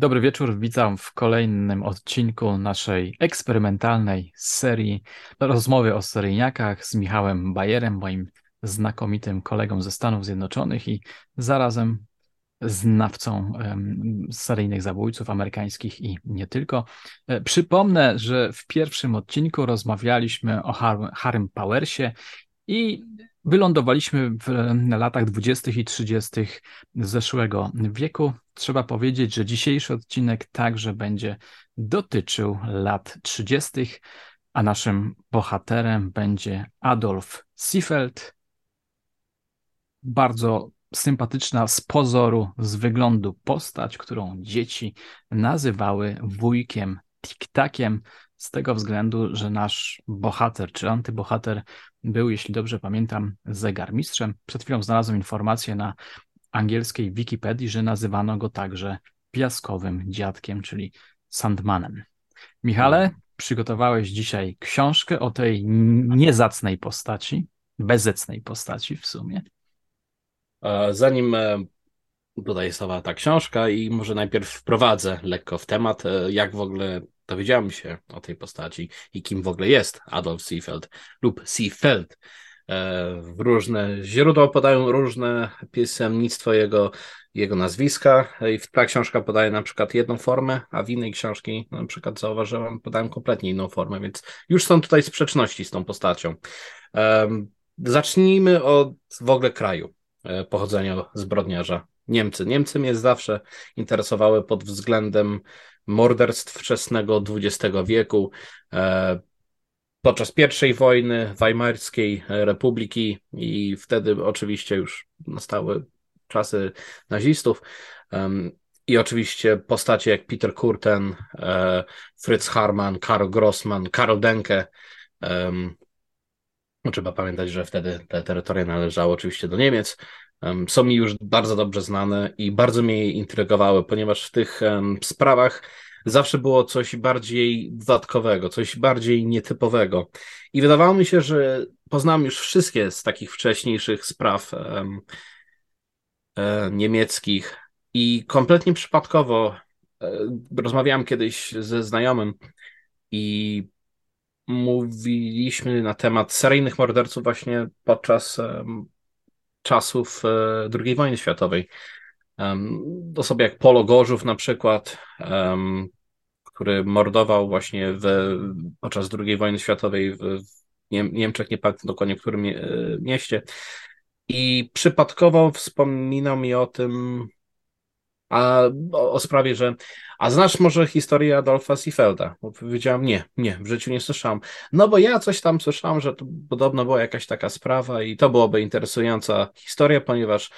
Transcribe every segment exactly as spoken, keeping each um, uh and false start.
Dobry wieczór, witam w kolejnym odcinku naszej eksperymentalnej serii rozmowy o seryjniakach z Michałem Bajerem, moim znakomitym kolegą ze Stanów Zjednoczonych i zarazem znawcą um, seryjnych zabójców amerykańskich i nie tylko. Przypomnę, że w pierwszym odcinku rozmawialiśmy o Har- Harrym Powersie i wylądowaliśmy w latach dwudziestych i trzydziestych zeszłego wieku. Trzeba powiedzieć, że dzisiejszy odcinek także będzie dotyczył lat trzydziestych, a naszym bohaterem będzie Adolf Seefeld. Bardzo sympatyczna z pozoru, z wyglądu postać, którą dzieci nazywały wujkiem Tiktakiem, z tego względu, że nasz bohater, czy antybohater, był, jeśli dobrze pamiętam, zegarmistrzem. Przed chwilą znalazłem informację na angielskiej Wikipedii, że nazywano go także piaskowym dziadkiem, czyli Sandmanem. Michale, przygotowałeś dzisiaj książkę o tej niezacnej postaci, bezecnej postaci w sumie. Zanim dodaję słowa ta książka i może najpierw wprowadzę lekko w temat, jak w ogóle dowiedziałem się o tej postaci i kim w ogóle jest Adolf Seefeld lub Seefeld. Różne źródła podają różne pisemnictwo jego, jego nazwiska i ta książka podaje na przykład jedną formę, a w innej książki na przykład zauważyłem, podałem kompletnie inną formę, więc już są tutaj sprzeczności z tą postacią. Zacznijmy od w ogóle kraju pochodzenia zbrodniarza. Niemcy. Niemcy mnie zawsze interesowały pod względem morderstw wczesnego dwudziestego wieku. Podczas pierwszej wojny Weimarskiej Republiki i wtedy oczywiście już nastały czasy nazistów i oczywiście postacie jak Peter Kürten, Fritz Haarmann, Karl Grossman, Karl Denke. Trzeba pamiętać, że wtedy te terytoria należały oczywiście do Niemiec. Są mi już bardzo dobrze znane i bardzo mnie intrygowały, ponieważ w tych sprawach zawsze było coś bardziej dodatkowego, coś bardziej nietypowego. I wydawało mi się, że poznałem już wszystkie z takich wcześniejszych spraw um, e, niemieckich i kompletnie przypadkowo e, rozmawiałem kiedyś ze znajomym i mówiliśmy na temat seryjnych morderców właśnie podczas um, czasów drugiej wojny światowej. Um, osoby jak Polo Gorzów na przykład, um, który mordował właśnie w, podczas drugiej wojny światowej w, w Niem- Niemczech, nie pamiętam dokładnie w którym mie- mieście. I przypadkowo wspominał mi o tym, a, o, o sprawie, że a znasz może historię Adolfa Seefelda? Bo powiedziałam, nie, nie, w życiu nie słyszałam. No bo ja coś tam słyszałam, że to podobno była jakaś taka sprawa i to byłoby interesująca historia, ponieważ y,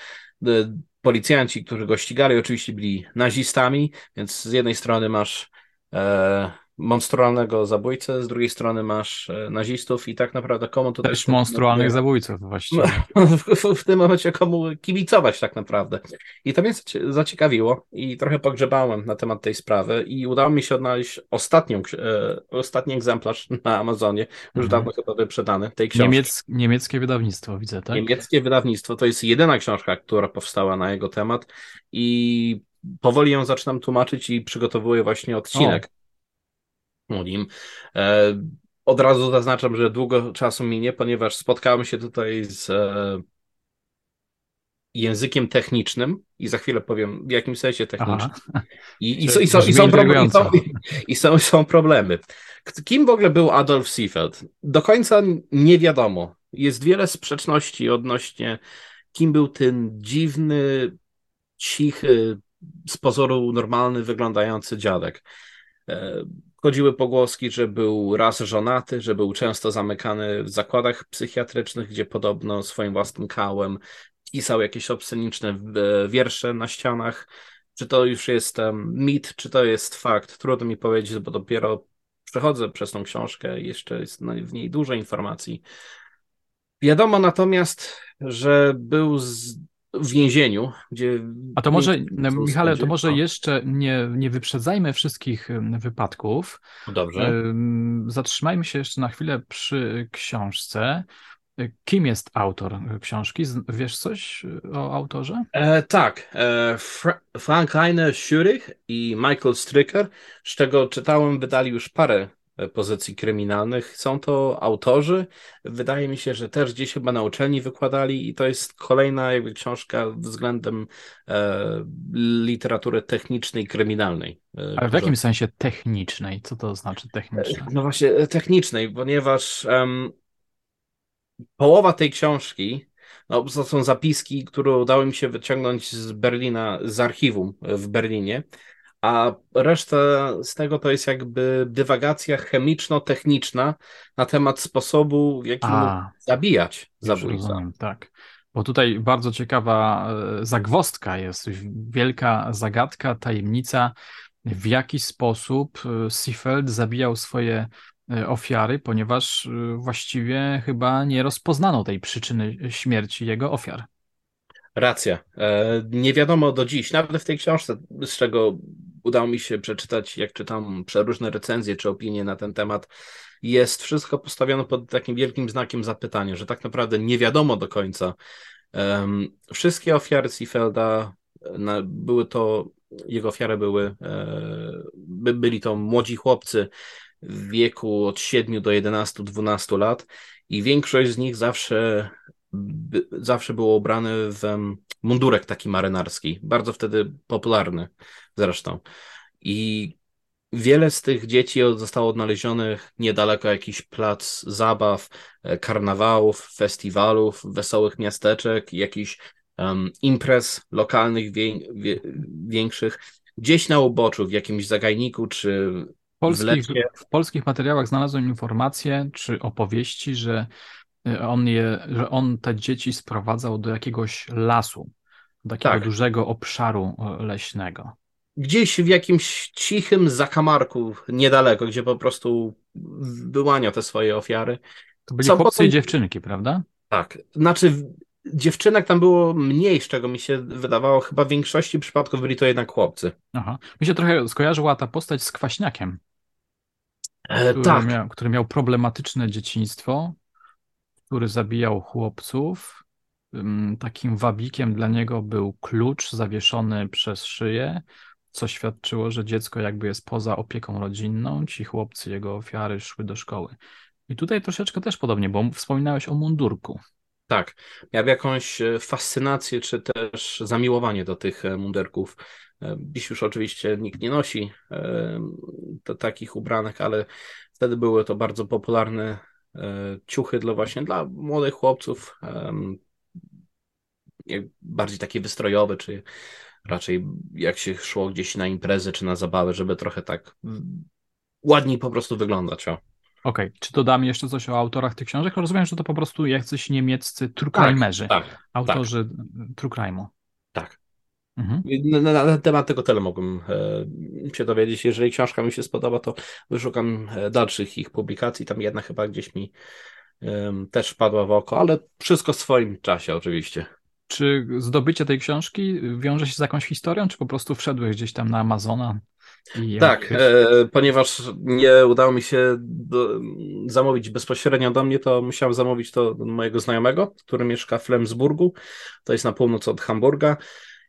policjanci, którzy go ścigali, oczywiście byli nazistami, więc z jednej strony masz e, monstrualnego zabójcę, z drugiej strony masz e, nazistów i tak naprawdę komu to... Też monstrualnych no, zabójców właściwie. No, w, w tym momencie komu kibicować tak naprawdę. I to mnie zaciekawiło i trochę pogrzebałem na temat tej sprawy i udało mi się odnaleźć ostatnią, e, ostatni egzemplarz na Amazonie, już mhm. dawno chyba wyprzedany, tej książki. Niemiec, niemieckie wydawnictwo, widzę, tak? Niemieckie wydawnictwo, to jest jedyna książka, która powstała na jego temat i powoli ją zaczynam tłumaczyć i przygotowuję właśnie odcinek. O. O nim. E, od razu zaznaczam, że długo czasu minie, ponieważ spotkałem się tutaj z e, językiem technicznym i za chwilę powiem, w jakim sensie technicznym. I, i, i, i, są, i, są problemy, i, są, i są, są problemy. Kim w ogóle był Adolf Seefeld? Do końca nie wiadomo. Jest wiele sprzeczności odnośnie kim był ten dziwny, cichy, z pozoru normalny, wyglądający dziadek. E, Chodziły pogłoski, że był raz żonaty, że był często zamykany w zakładach psychiatrycznych, gdzie podobno swoim własnym kałem pisał jakieś obsceniczne wiersze na ścianach. Czy to już jest mit, czy to jest fakt? Trudno mi powiedzieć, bo dopiero przechodzę przez tą książkę, jeszcze jest w niej dużo informacji. Wiadomo natomiast, że był z... w więzieniu, gdzie... A to może, Michale, to może jeszcze nie, nie wyprzedzajmy wszystkich wypadków. Dobrze. Zatrzymajmy się jeszcze na chwilę przy książce. Kim jest autor książki? Wiesz coś o autorze? E, tak. E, Fra- Frank Heiner Schürich i Michael Stricker, z czego czytałem, wydali już parę pozycji kryminalnych. Są to autorzy. Wydaje mi się, że też gdzieś chyba na uczelni wykładali i to jest kolejna jakby książka względem e, literatury technicznej, kryminalnej. E, Ale w jakim sensie technicznej? Co to znaczy technicznej? E, no właśnie technicznej, ponieważ em, połowa tej książki no, to są zapiski, które udało mi się wyciągnąć z Berlina, z archiwum w Berlinie, a reszta z tego to jest jakby dywagacja chemiczno-techniczna na temat sposobu, w jakim a, zabijać zabójcę. Tak, bo tutaj bardzo ciekawa zagwozdka jest, wielka zagadka, tajemnica, w jaki sposób Seefeld zabijał swoje ofiary, ponieważ właściwie chyba nie rozpoznano tej przyczyny śmierci jego ofiar. Racja. Nie wiadomo do dziś, nawet w tej książce, z czego udało mi się przeczytać, jak czytam przeróżne recenzje czy opinie na ten temat, jest wszystko postawione pod takim wielkim znakiem zapytania, że tak naprawdę nie wiadomo do końca. Wszystkie ofiary Seefelda były to, jego ofiary były, byli to młodzi chłopcy w wieku od siedmiu do jedenastu, dwunastu lat i większość z nich zawsze zawsze było ubrane w mundurek taki marynarski, bardzo wtedy popularny zresztą. I wiele z tych dzieci zostało odnalezionych niedaleko jakichś plac zabaw, karnawałów, festiwalów, wesołych miasteczek, jakichś um, imprez lokalnych, wie, wie, większych, gdzieś na uboczu, w jakimś zagajniku czy polskich, w lesie. W polskich materiałach znalazłem informację czy opowieści, że On je, że on te dzieci sprowadzał do jakiegoś lasu, do takiego tak. dużego obszaru leśnego. Gdzieś w jakimś cichym zakamarku niedaleko, gdzie po prostu wyłaniał te swoje ofiary. To byli Co chłopcy potem... i dziewczynki, prawda? Tak, znaczy dziewczynek tam było mniej, z czego mi się wydawało, chyba w większości przypadków byli to jednak chłopcy. Aha. Mi się trochę skojarzyła ta postać z Kwaśniakiem, który, tak. miał, który miał problematyczne dzieciństwo, który zabijał chłopców. Takim wabikiem dla niego był klucz zawieszony przez szyję, co świadczyło, że dziecko jakby jest poza opieką rodzinną. Ci chłopcy, jego ofiary, szły do szkoły. I tutaj troszeczkę też podobnie, bo wspominałeś o mundurku. Tak, miał jakąś fascynację, czy też zamiłowanie do tych mundurków. Dziś już oczywiście nikt nie nosi do takich ubranek, ale wtedy były to bardzo popularne ciuchy dla właśnie dla młodych chłopców, bardziej takie wystrojowe, czy raczej jak się szło gdzieś na imprezy czy na zabawę, żeby trochę tak ładniej po prostu wyglądać. Okej, okay. Czy dodam jeszcze coś o autorach tych książek? Rozumiem, że to po prostu jacyś niemieccy trukrajmerzy, tak, tak, autorzy tak. trukrajmu. Tak. Mhm. Na, na temat tego tyle mogłem e, się dowiedzieć. Jeżeli książka mi się spodoba, to wyszukam dalszych ich publikacji. Tam jedna chyba gdzieś mi e, też wpadła w oko, ale wszystko w swoim czasie oczywiście. Czy zdobycie tej książki wiąże się z jakąś historią, czy po prostu wszedłeś gdzieś tam na Amazona? I tak, e, ponieważ nie udało mi się do, zamówić bezpośrednio do mnie, to musiałem zamówić to do mojego znajomego, który mieszka w Flemsburgu, to jest na północ od Hamburga.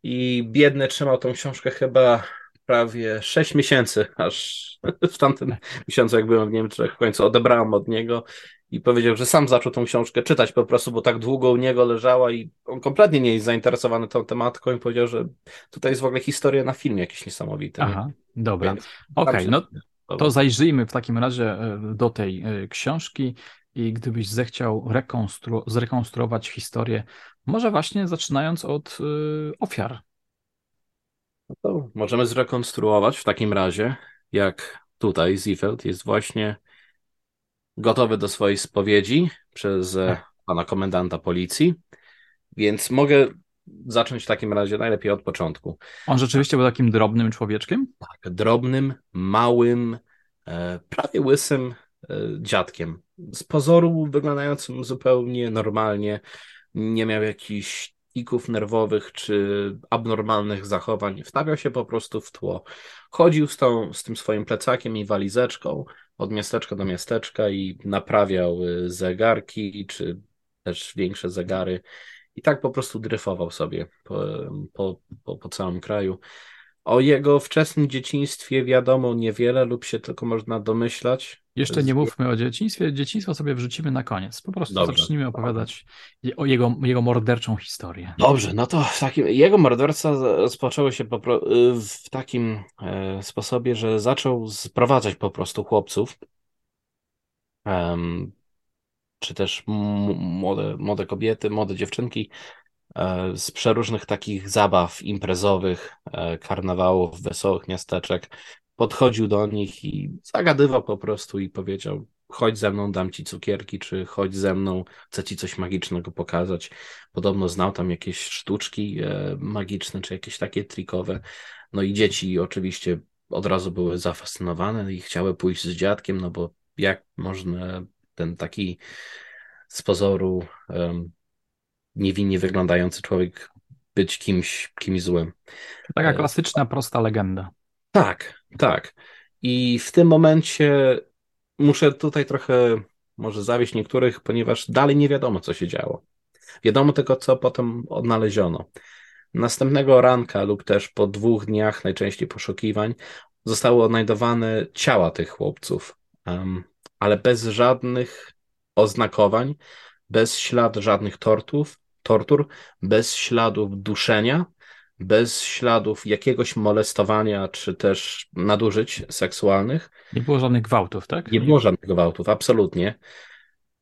I biedny trzymał tą książkę chyba prawie sześć miesięcy, aż w tamtym miesiącu, jak byłem w Niemczech, w końcu odebrałem od niego i powiedział, że sam zaczął tą książkę czytać po prostu, bo tak długo u niego leżała i on kompletnie nie jest zainteresowany tą tematką i powiedział, że tutaj jest w ogóle historia na filmie jakiś niesamowity. Aha, nie? Dobra. Okej, okay, no to zajrzyjmy w takim razie do tej książki i gdybyś zechciał rekonstru- zrekonstruować historię, może właśnie zaczynając od y, ofiar. No to możemy zrekonstruować w takim razie, jak tutaj Seefeld jest właśnie gotowy do swojej spowiedzi przez tak. pana komendanta policji, więc mogę zacząć w takim razie najlepiej od początku. On rzeczywiście był takim drobnym człowieczkiem? Tak, drobnym, małym, e, prawie łysym e, dziadkiem. Z pozoru wyglądającym zupełnie normalnie, nie miał jakichś tików nerwowych czy abnormalnych zachowań, wstawiał się po prostu w tło. Chodził z, tą, z tym swoim plecakiem i walizeczką od miasteczka do miasteczka i naprawiał zegarki czy też większe zegary i tak po prostu dryfował sobie po, po, po, po całym kraju. O jego wczesnym dzieciństwie wiadomo niewiele lub się tylko można domyślać. Jeszcze nie mówmy o dzieciństwie, dzieciństwo sobie wrzucimy na koniec. Po prostu Dobrze. zacznijmy opowiadać o jego, jego morderczą historię. Dobrze, no to takim, jego morderstwa rozpoczęły się po, w takim e, sposobie, że zaczął sprowadzać po prostu chłopców, em, czy też m- młode, młode kobiety, młode dziewczynki, z przeróżnych takich zabaw imprezowych, karnawałów, wesołych miasteczek. Podchodził do nich i zagadywał po prostu i powiedział: chodź ze mną, dam ci cukierki, czy chodź ze mną, chcę ci coś magicznego pokazać. Podobno znał tam jakieś sztuczki magiczne, czy jakieś takie trikowe. No i dzieci oczywiście od razu były zafascynowane i chciały pójść z dziadkiem, no bo jak można ten taki z pozoru um, niewinnie wyglądający człowiek być kimś, kimś złym. Taka klasyczna, prosta legenda. Tak, tak. I w tym momencie muszę tutaj trochę może zawieść niektórych, ponieważ dalej nie wiadomo, co się działo. Wiadomo tylko, co potem odnaleziono. Następnego ranka lub też po dwóch dniach najczęściej poszukiwań zostały odnajdowane ciała tych chłopców, um, ale bez żadnych oznakowań, bez śladu żadnych tortów, tortur, bez śladów duszenia, bez śladów jakiegoś molestowania czy też nadużyć seksualnych. Nie było żadnych gwałtów, tak? Nie było żadnych gwałtów, absolutnie.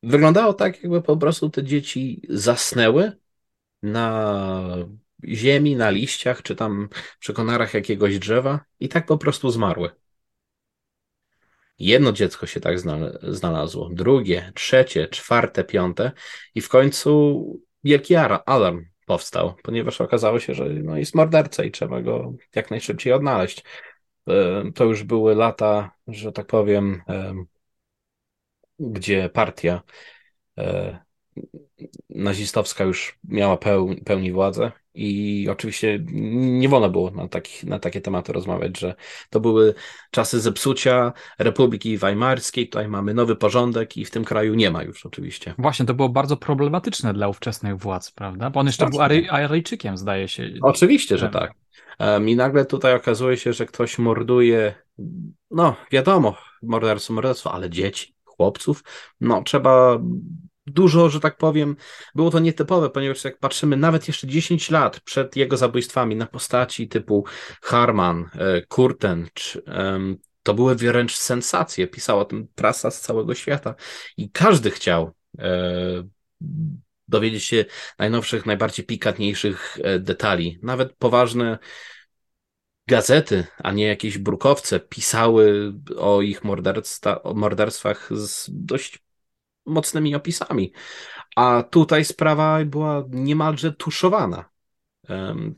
Wyglądało tak, jakby po prostu te dzieci zasnęły na ziemi, na liściach czy tam przy konarach jakiegoś drzewa i tak po prostu zmarły. Jedno dziecko się tak znalazło, drugie, trzecie, czwarte, piąte i w końcu wielki alarm powstał, ponieważ okazało się, że no jest morderca i trzeba go jak najszybciej odnaleźć. To już były lata, że tak powiem, gdzie partia nazistowska już miała pełni, pełni władzę i oczywiście nie wolno było na, takich, na takie tematy rozmawiać, że to były czasy zepsucia Republiki Weimarskiej, tutaj mamy nowy porządek i w tym kraju nie ma już oczywiście. Właśnie, to było bardzo problematyczne dla ówczesnych władz, prawda? Bo on jeszcze był Aryjczykiem, zdaje się. Oczywiście, że tak. I nagle tutaj okazuje się, że ktoś morduje, no wiadomo, morderstwo, morderstwo, ale dzieci, chłopców, no trzeba... Dużo, że tak powiem, było to nietypowe, ponieważ jak patrzymy nawet jeszcze dziesięć lat przed jego zabójstwami na postaci typu Haarmann, Kürten, to były wręcz sensacje. Pisała o tym prasa z całego świata i każdy chciał dowiedzieć się najnowszych, najbardziej pikantniejszych detali. Nawet poważne gazety, a nie jakieś brukowce, pisały o ich morderstwa, o morderstwach z dość mocnymi opisami, a tutaj sprawa była niemalże tuszowana,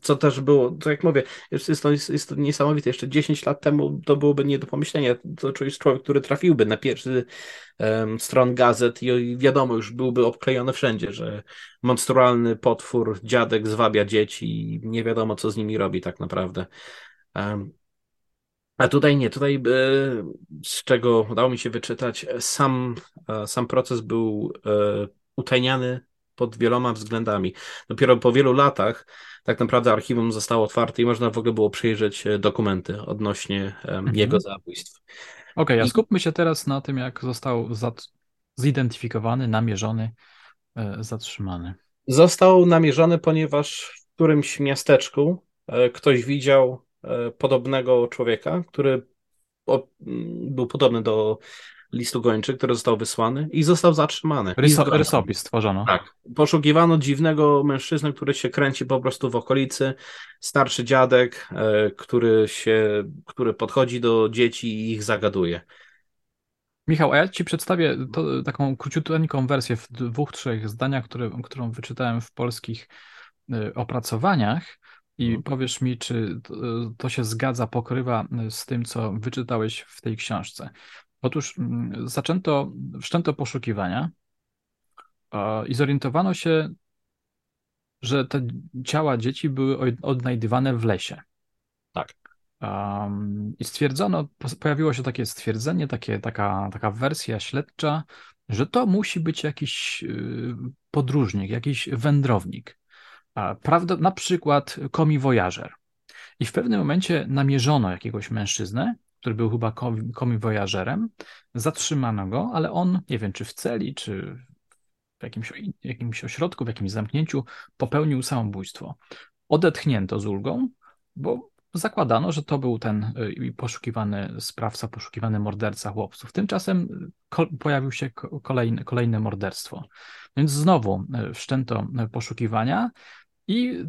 co też było, to jak mówię, jest to, jest to niesamowite, jeszcze dziesięć lat temu to byłoby nie do pomyślenia, to jest człowiek, który trafiłby na pierwszy um, stron gazet i wiadomo, już byłby obklejony wszędzie, że monstrualny potwór, dziadek zwabia dzieci i nie wiadomo, co z nimi robi tak naprawdę. Um, A tutaj nie, tutaj z czego udało mi się wyczytać, sam, sam proces był utajniany pod wieloma względami. Dopiero po wielu latach tak naprawdę archiwum zostało otwarte i można w ogóle było przyjrzeć dokumenty odnośnie mhm. jego zabójstw. Okej, okay, a skupmy się teraz na tym, jak został zat- zidentyfikowany, namierzony, zatrzymany. Został namierzony, ponieważ w którymś miasteczku ktoś widział podobnego człowieka, który był podobny do listu gończy, który został wysłany i został zatrzymany. Ryso- rysopis stworzono. Tak. Poszukiwano dziwnego mężczyznę, który się kręci po prostu w okolicy. Starszy dziadek, który się, który podchodzi do dzieci i ich zagaduje. Michał, a ja ci przedstawię to, taką króciuteńką wersję w dwóch, trzech zdaniach, które, którą wyczytałem w polskich opracowaniach. I powiesz mi, czy to się zgadza, pokrywa z tym, co wyczytałeś w tej książce. Otóż zaczęto, wszczęto poszukiwania i zorientowano się, że te ciała dzieci były odnajdywane w lesie. Tak. I stwierdzono, pojawiło się takie stwierdzenie, takie, taka, taka wersja śledcza, że to musi być jakiś podróżnik, jakiś wędrownik, a prawda, na przykład komiwojażer. I w pewnym momencie namierzono jakiegoś mężczyznę, który był chyba komiwojażerem, zatrzymano go, ale on, nie wiem, czy w celi, czy w jakimś, jakimś ośrodku, w jakimś zamknięciu popełnił samobójstwo. Odetchnięto z ulgą, bo zakładano, że to był ten poszukiwany sprawca, poszukiwany morderca chłopców. Tymczasem pojawił się kolejne, kolejne morderstwo. Więc znowu wszczęto poszukiwania i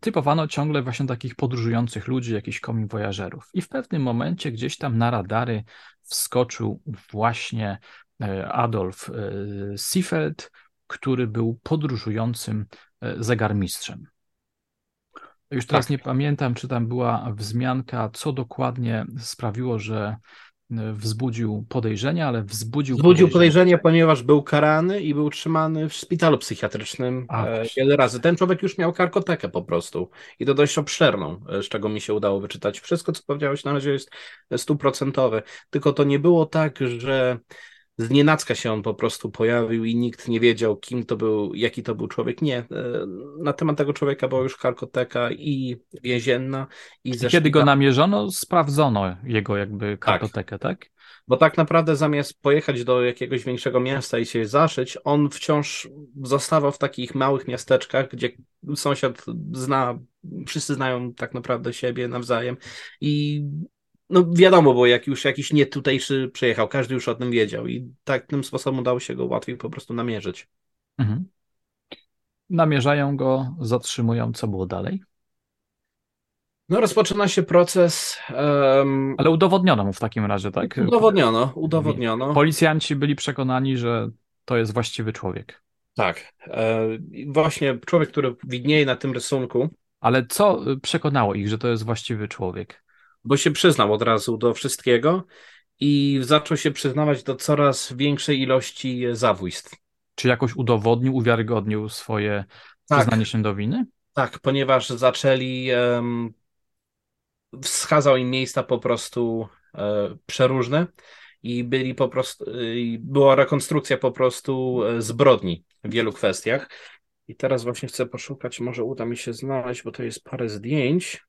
typowano ciągle właśnie takich podróżujących ludzi, jakichś komiwojażerów. I w pewnym momencie gdzieś tam na radary wskoczył właśnie Adolf Seefeld, który był podróżującym zegarmistrzem. Już teraz tak. Nie pamiętam, czy tam była wzmianka, co dokładnie sprawiło, że wzbudził podejrzenia, ale wzbudził Wzbudził podejrzenie, podejrzenie, ponieważ był karany i był trzymany w szpitalu psychiatrycznym wiele razy. Ten człowiek już miał karkotekę po prostu i to dość obszerną, z czego mi się udało wyczytać. Wszystko, co powiedziałeś, na razie jest stuprocentowe. Tylko to nie było tak, że znienacka się on po prostu pojawił i nikt nie wiedział, kim to był, jaki to był człowiek. Nie, na temat tego człowieka była już karkoteka i więzienna. I I kiedy go namierzono, sprawdzono jego jakby karkotekę, tak? tak? Bo tak naprawdę zamiast pojechać do jakiegoś większego miasta i się zaszyć, on wciąż zostawał w takich małych miasteczkach, gdzie sąsiad zna, wszyscy znają tak naprawdę siebie nawzajem i no wiadomo, bo jak już jakiś nie tutejszy przyjechał, każdy już o tym wiedział i tak tym sposobem udało się go łatwiej po prostu namierzyć. Mhm. Namierzają go, zatrzymują, co było dalej? No rozpoczyna się proces... Um... Ale udowodniono mu w takim razie, tak? Udowodniono, udowodniono. Policjanci byli przekonani, że to jest właściwy człowiek. Tak. E, właśnie człowiek, który widnieje na tym rysunku. Ale co przekonało ich, że to jest właściwy człowiek? Bo się przyznał od razu do wszystkiego i zaczął się przyznawać do coraz większej ilości zabójstw. Czy jakoś udowodnił, uwiarygodnił swoje tak. przyznanie się do winy? Tak, ponieważ zaczęli, um, wskazał im miejsca po prostu um, przeróżne i byli po prostu, była rekonstrukcja po prostu zbrodni w wielu kwestiach. I teraz właśnie chcę poszukać, może uda mi się znaleźć, bo to jest parę zdjęć.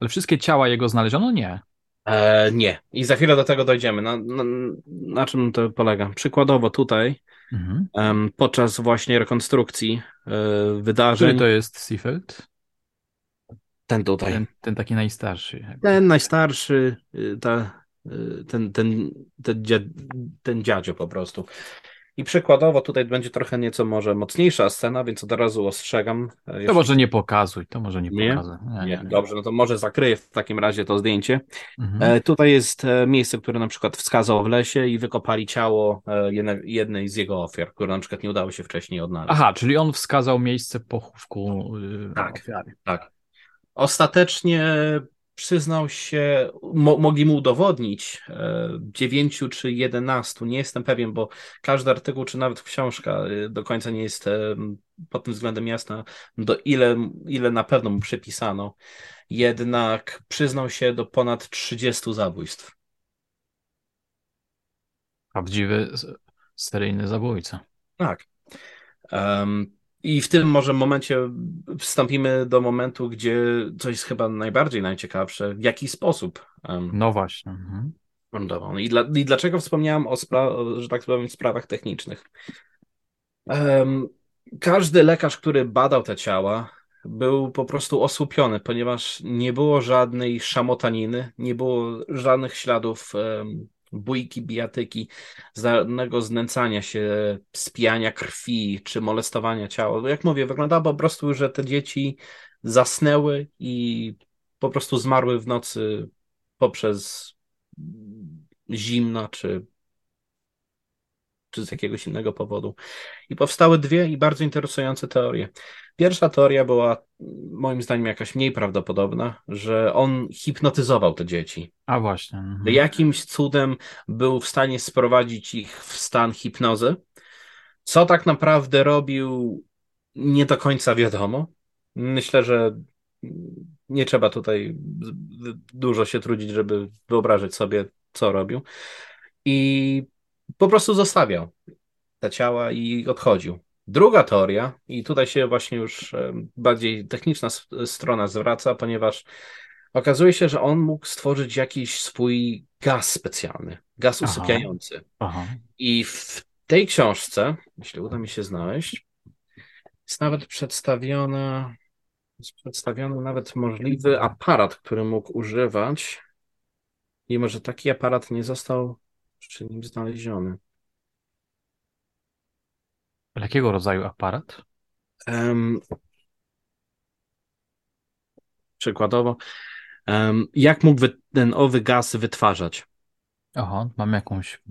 Ale wszystkie ciała jego znaleziono? Nie. E, nie. I za chwilę do tego dojdziemy. Na, na, na czym to polega? Przykładowo tutaj, mhm. um, podczas właśnie rekonstrukcji y, wydarzeń... Który to jest Seefeld? Ten tutaj. Ten, ten taki najstarszy. Jakby. Ten najstarszy, ta, ten, ten, ten, dzia, ten dziadzio po prostu. I przykładowo tutaj będzie trochę nieco może mocniejsza scena, więc od razu ostrzegam. Jeszcze... To może nie pokazuj, to może nie, nie? pokazuj. Nie, nie, nie. Dobrze, no to może zakryję w takim razie to zdjęcie. Mhm. E, tutaj jest miejsce, które na przykład wskazał w lesie i wykopali ciało jedne, jednej z jego ofiar, które na przykład nie udało się wcześniej odnaleźć. Aha, czyli on wskazał miejsce pochówku y, tak, ofiary. Tak. Ostatecznie przyznał się, mo- mogli mu udowodnić dziewięciu czy jedenastu, nie jestem pewien, bo każdy artykuł czy nawet książka do końca nie jest pod tym względem jasna, do ile, ile na pewno mu przypisano, jednak przyznał się do ponad trzydziestu zabójstw. Prawdziwy seryjny zabójca. Tak. Um, I w tym może momencie wstąpimy do momentu, gdzie coś jest chyba najbardziej najciekawsze, w jaki sposób. Um, no właśnie. Mhm. I, dla, I dlaczego wspomniałem o, spra- że tak powiem, sprawach technicznych. Um, każdy lekarz, który badał te ciała, był po prostu osłupiony, ponieważ nie było żadnej szamotaniny, nie było żadnych śladów um, bójki, bijatyki, żadnego znęcania się, spijania krwi czy molestowania ciała. Jak mówię, wyglądało po prostu, że te dzieci zasnęły i po prostu zmarły w nocy poprzez zimna czy, czy z jakiegoś innego powodu. I powstały dwie i bardzo interesujące teorie. Pierwsza teoria była moim zdaniem jakaś mniej prawdopodobna, że on hipnotyzował te dzieci. A właśnie. Mhm. Jakimś cudem był w stanie sprowadzić ich w stan hipnozy. Co tak naprawdę robił, nie do końca wiadomo. Myślę, że nie trzeba tutaj dużo się trudzić, żeby wyobrazić sobie, co robił. I po prostu zostawiał. te ciała i odchodził. Druga teoria, i tutaj się właśnie już bardziej techniczna strona zwraca, ponieważ okazuje się, że on mógł stworzyć jakiś swój gaz specjalny, gaz usypiający. Aha. Aha. I w tej książce, jeśli uda mi się znaleźć, jest nawet przedstawiona, jest przedstawiony nawet możliwy aparat, który mógł używać, mimo że taki aparat nie został przy nim znaleziony. Jakiego rodzaju aparat? Um, przykładowo, um, jak mógł ten owy gaz wytwarzać? Aha, mam jakąś,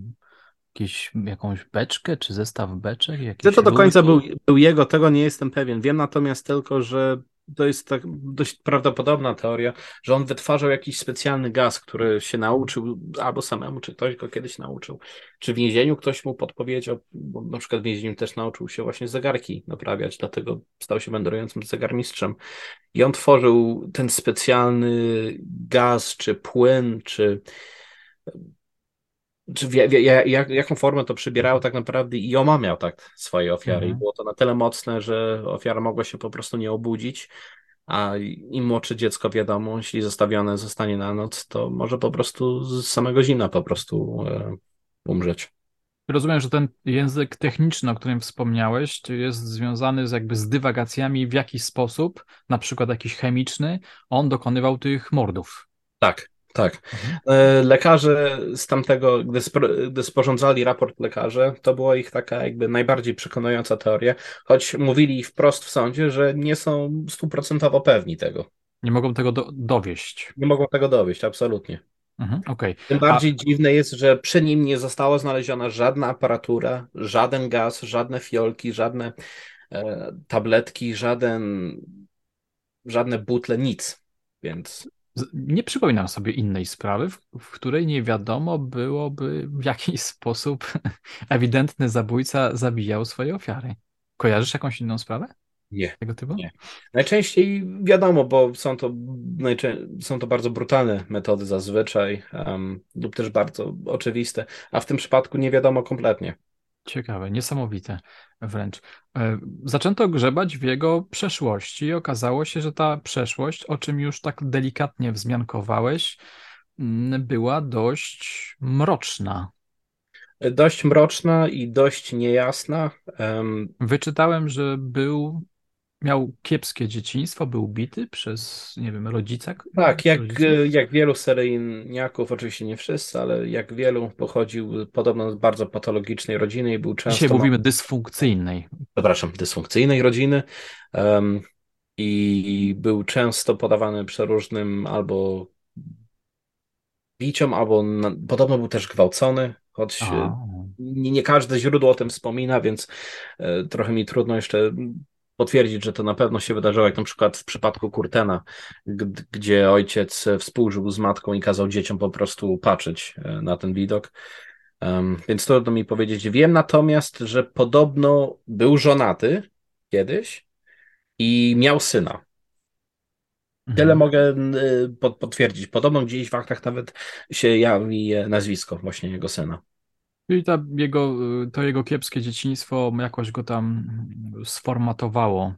jakieś, jakąś beczkę, czy zestaw beczek? Czy to do końca był, był jego, tego nie jestem pewien. Wiem natomiast tylko, że to jest tak dość prawdopodobna teoria, że on wytwarzał jakiś specjalny gaz, który się nauczył albo samemu, czy ktoś go kiedyś nauczył. Czy w więzieniu ktoś mu podpowiedział, bo na przykład w więzieniu też nauczył się właśnie zegarki naprawiać, dlatego stał się wędrującym zegarmistrzem. I on tworzył ten specjalny gaz, czy płyn, czy, czy w, w, jak, jaką formę to przybierało tak naprawdę i omamiał tak swoje ofiary. Mhm. Było to na tyle mocne, że ofiara mogła się po prostu nie obudzić, a im młodsze dziecko, wiadomo, jeśli zostawione zostanie na noc, to może po prostu z samego zimna po prostu e, umrzeć. Rozumiem, że ten język techniczny, o którym wspomniałeś, jest związany z jakby z dywagacjami w jakiś sposób, na przykład jakiś chemiczny, on dokonywał tych mordów. Tak. Tak. Lekarze z tamtego, gdy, spro, gdy sporządzali raport lekarze, to była ich taka jakby najbardziej przekonująca teoria, choć mówili wprost w sądzie, że nie są stuprocentowo pewni tego. Nie mogą tego do, dowieść. Nie mogą tego dowieść, absolutnie. Mhm, okay. Tym bardziej A... dziwne jest, że przy nim nie została znaleziona żadna aparatura, żaden gaz, żadne fiolki, żadne e, tabletki, żaden, żadne butle, nic. Więc... Nie przypominam sobie innej sprawy, w, w której nie wiadomo byłoby, w jaki sposób ewidentny zabójca zabijał swoje ofiary. Kojarzysz jakąś inną sprawę? Nie. Tego typu? Nie. Najczęściej wiadomo, bo są to, najczę... są to bardzo brutalne metody zazwyczaj um, lub też bardzo oczywiste, a w tym przypadku nie wiadomo kompletnie. Ciekawe, niesamowite wręcz. Zaczęto grzebać w jego przeszłości i okazało się, że ta przeszłość, o czym już tak delikatnie wzmiankowałeś, była dość mroczna. Dość mroczna i dość niejasna. Um... Wyczytałem, że był, miał kiepskie dzieciństwo, był bity przez, nie wiem, rodzica? Tak, jak, jak wielu seryjniaków, oczywiście nie wszyscy, ale jak wielu, pochodził podobno z bardzo patologicznej rodziny i był często... Dzisiaj mówimy dysfunkcyjnej. Przepraszam, dysfunkcyjnej rodziny um, i był często podawany przeróżnym albo biciom, albo na... podobno był też gwałcony, choć... A. Nie, nie każde źródło o tym wspomina, więc y, trochę mi trudno jeszcze... potwierdzić, że to na pewno się wydarzyło, jak na przykład w przypadku Kürtena, gdzie ojciec współżył z matką i kazał dzieciom po prostu patrzeć na ten widok. Um, więc trudno mi powiedzieć. Wiem natomiast, że podobno był żonaty kiedyś i miał syna. Mhm. Tyle mogę pod, potwierdzić. Podobno gdzieś w aktach nawet się jawi nazwisko właśnie jego syna. Czyli ta jego, to jego kiepskie dzieciństwo jakoś go tam sformatowało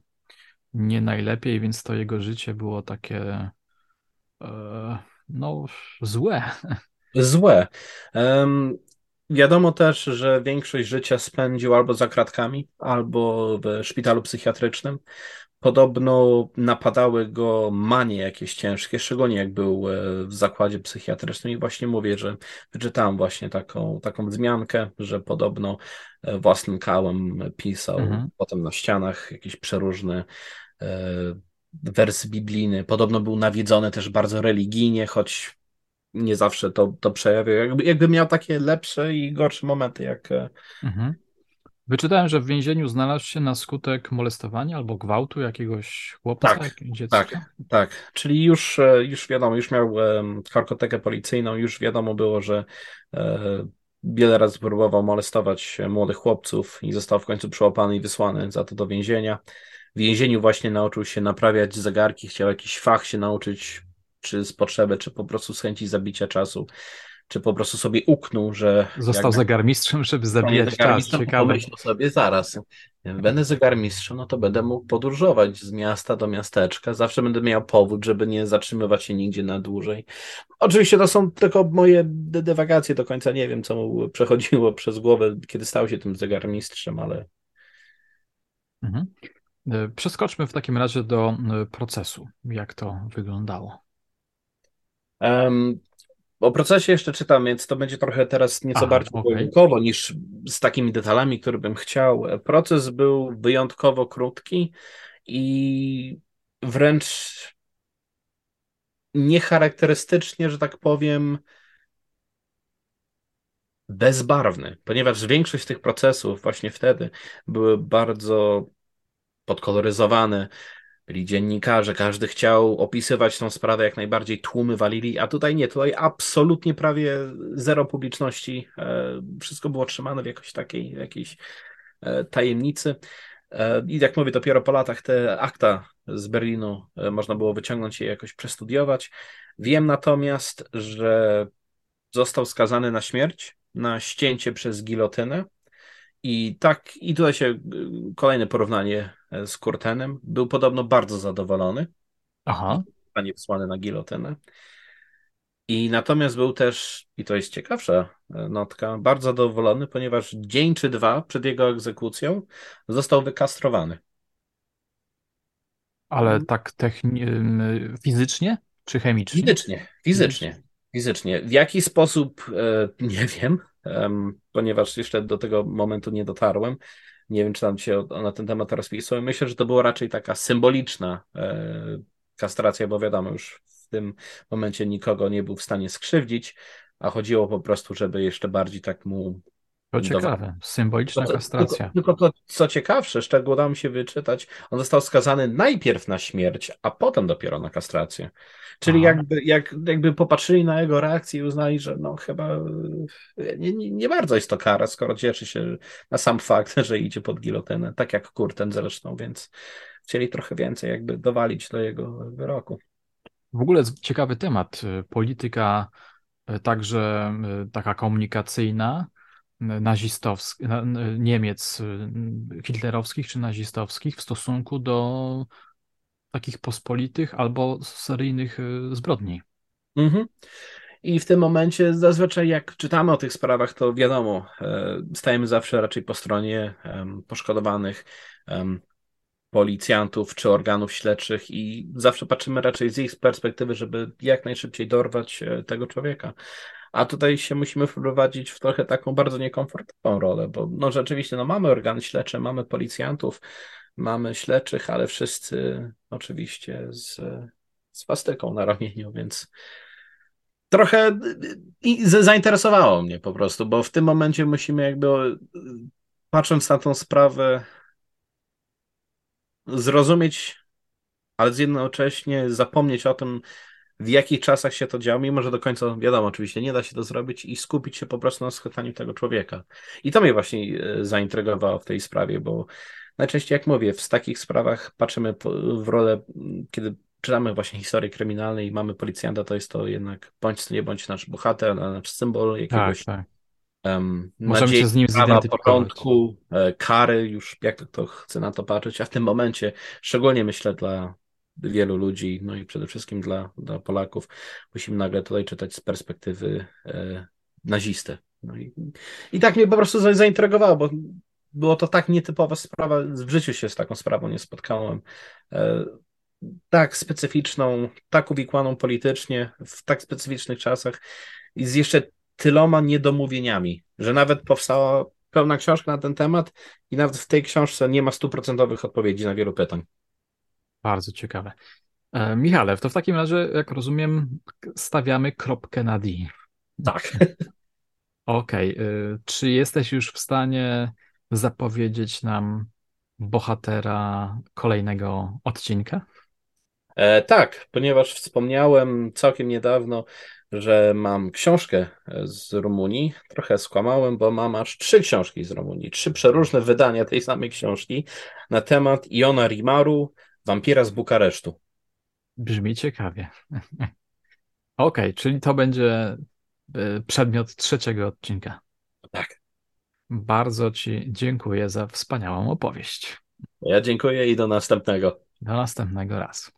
nie najlepiej, więc to jego życie było takie e, no złe. Złe. Um, wiadomo też, że większość życia spędził albo za kratkami, albo w szpitalu psychiatrycznym. Podobno napadały go manie jakieś ciężkie, szczególnie jak był w zakładzie psychiatrycznym i właśnie mówię, że wyczytałem właśnie taką, taką wzmiankę, że podobno własnym kałem pisał mhm. potem na ścianach jakieś przeróżne e, wersy biblijne. Podobno był nawiedzony też bardzo religijnie, choć nie zawsze to, to przejawiał. Jakby, jakby miał takie lepsze i gorsze momenty, jak... Mhm. Wyczytałem, że w więzieniu znalazł się na skutek molestowania albo gwałtu jakiegoś chłopca, tak, jakiegoś dziecka. Tak, tak. Czyli już, już wiadomo, już miał karkotekę policyjną, już wiadomo było, że wiele razy próbował molestować młodych chłopców i został w końcu przyłapany i wysłany za to do więzienia. W więzieniu właśnie nauczył się naprawiać zegarki, chciał jakiś fach się nauczyć, czy z potrzeby, czy po prostu z chęci zabicia czasu. czy po prostu sobie uknął, że... Został zegarmistrzem, żeby zabijać czas. Ciekawe. Pomyślał sobie zaraz, będę zegarmistrzem, no to będę mógł podróżować z miasta do miasteczka, zawsze będę miał powód, żeby nie zatrzymywać się nigdzie na dłużej. Oczywiście to są tylko moje dywagacje, do końca nie wiem, co mu przechodziło przez głowę, kiedy stał się tym zegarmistrzem, ale... Mhm. Przeskoczmy w takim razie do procesu, jak to wyglądało. Um, o procesie jeszcze czytam, więc to będzie trochę teraz nieco Aha, bardziej głęboko okay. niż z takimi detalami, które bym chciał. Proces był wyjątkowo krótki i wręcz niecharakterystycznie, że tak powiem, bezbarwny, ponieważ większość tych procesów właśnie wtedy były bardzo podkoloryzowane. Byli dziennikarze, każdy chciał opisywać tą sprawę jak najbardziej, tłumy walili, a tutaj nie, tutaj absolutnie prawie zero publiczności. Wszystko było trzymane w jakoś takiej jakiejś tajemnicy. I jak mówię, dopiero po latach te akta z Berlinu można było wyciągnąć i je jakoś przestudiować. Wiem natomiast, że został skazany na śmierć, na ścięcie przez gilotynę. I tak, i tutaj się kolejne porównanie z Kürtenem. Był podobno bardzo zadowolony. Aha. Zostanie wysłany na gilotynę. I natomiast był też, i to jest ciekawsza notka, bardzo zadowolony, ponieważ dzień czy dwa przed jego egzekucją został wykastrowany. Ale tak techni- fizycznie czy chemicznie? Fizycznie, fizycznie. Fizycznie. W jaki sposób, nie wiem, ponieważ jeszcze do tego momentu nie dotarłem. Nie wiem, czy tam się na ten temat rozpisałem. Myślę, że to była raczej taka symboliczna kastracja, bo wiadomo, już w tym momencie nikogo nie był w stanie skrzywdzić, a chodziło po prostu, żeby jeszcze bardziej tak mu... To ciekawe, symboliczna kastracja. Tylko, tylko to, co ciekawsze, z czego udało mi się wyczytać, on został skazany najpierw na śmierć, a potem dopiero na kastrację. Czyli jakby, jak, jakby popatrzyli na jego reakcję i uznali, że no chyba nie, nie, nie bardzo jest to kara, skoro cieszy się na sam fakt, że idzie pod gilotynę, tak jak Kürten zresztą, więc chcieli trochę więcej jakby dowalić do jego wyroku. W ogóle ciekawy temat, polityka także taka komunikacyjna, nazistowskich, Niemiec hitlerowskich czy nazistowskich w stosunku do takich pospolitych albo seryjnych zbrodni. Mm-hmm. I w tym momencie zazwyczaj jak czytamy o tych sprawach, to wiadomo, stajemy zawsze raczej po stronie poszkodowanych, policjantów czy organów śledczych i zawsze patrzymy raczej z ich perspektywy, żeby jak najszybciej dorwać tego człowieka. A tutaj się musimy wprowadzić w trochę taką bardzo niekomfortową rolę, bo no rzeczywiście no mamy organy śledcze, mamy policjantów, mamy śledczych, ale wszyscy oczywiście z swastyką na ramieniu, więc trochę zainteresowało mnie po prostu, bo w tym momencie musimy jakby, patrząc na tą sprawę, zrozumieć, ale jednocześnie zapomnieć o tym, w jakich czasach się to działo, mimo że do końca, wiadomo, oczywiście nie da się to zrobić i skupić się po prostu na schwytaniu tego człowieka. I to mnie właśnie zaintrygowało w tej sprawie, bo najczęściej, jak mówię, w takich sprawach patrzymy w rolę, kiedy czytamy właśnie historię kryminalną i mamy policjanta, to jest to jednak bądź nie bądź nasz bohater, nasz symbol jakiegoś... Tak, tak. Um, Możemy się z nim zidentyfikować. Porządku, kary, już jak to chce na to patrzeć, a w tym momencie, szczególnie myślę dla wielu ludzi, no i przede wszystkim dla, dla Polaków, musimy nagle tutaj czytać z perspektywy e, nazisty. No i, i tak mnie po prostu zaintrygowało, bo było to tak nietypowa sprawa, w życiu się z taką sprawą nie spotkałem. E, tak specyficzną, tak uwikłaną politycznie, w tak specyficznych czasach i z jeszcze tyloma niedomówieniami, że nawet powstała pełna książka na ten temat i nawet w tej książce nie ma stuprocentowych odpowiedzi na wielu pytań. Bardzo ciekawe. E, Michale, to w takim razie, jak rozumiem, stawiamy kropkę na D. Tak. Okej. Okay. Czy jesteś już w stanie zapowiedzieć nam bohatera kolejnego odcinka? E, tak, ponieważ wspomniałem całkiem niedawno, że mam książkę z Rumunii. Trochę skłamałem, bo mam aż trzy książki z Rumunii, trzy przeróżne wydania tej samej książki na temat Iona Rimaru, wampira z Bukaresztu. Brzmi ciekawie. Okej, okay, czyli to będzie przedmiot trzeciego odcinka. Tak. Bardzo Ci dziękuję za wspaniałą opowieść. Ja dziękuję i do następnego. Do następnego razu.